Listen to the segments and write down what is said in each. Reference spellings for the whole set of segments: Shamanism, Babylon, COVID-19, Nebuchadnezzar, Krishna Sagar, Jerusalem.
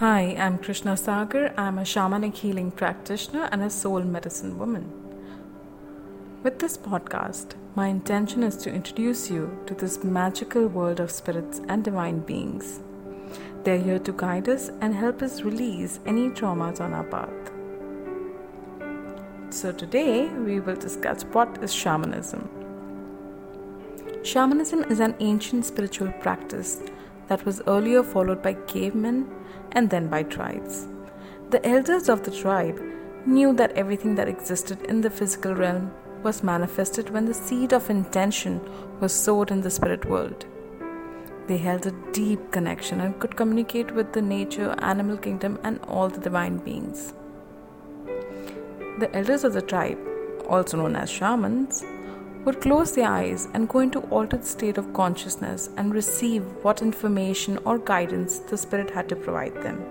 Hi, I'm Krishna Sagar. I'm a shamanic healing practitioner and a soul medicine woman. With this podcast, my intention is to introduce you to this magical world of spirits and divine beings. They're here to guide us and help us release any traumas on our path. So today, we will discuss what is shamanism. Shamanism is an ancient spiritual practice that was earlier followed by cavemen and then by tribes. The elders of the tribe knew that everything that existed in the physical realm was manifested when the seed of intention was sowed in the spirit world. They held a deep connection and could communicate with the nature, animal kingdom, and all the divine beings. The elders of the tribe, also known as shamans, would close their eyes and go into altered state of consciousness and receive what information or guidance the spirit had to provide them.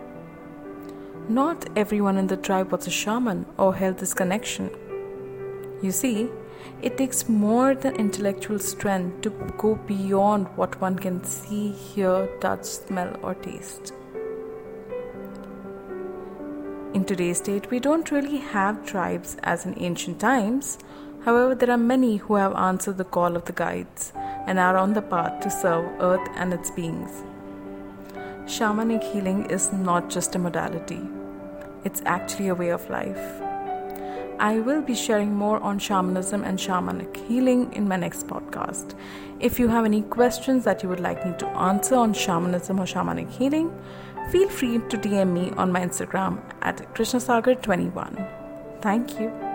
Not everyone in the tribe was a shaman or held this connection. You see, it takes more than intellectual strength to go beyond what one can see, hear, touch, smell, or taste. In today's date, we don't really have tribes as in ancient times. However, there are many who have answered the call of the guides and are on the path to serve earth and its beings. Shamanic healing is not just a modality. It's actually a way of life. I will be sharing more on shamanism and shamanic healing in my next podcast. If you have any questions that you would like me to answer on shamanism or shamanic healing, feel free to DM me on my Instagram at krishnasagar21. Thank you.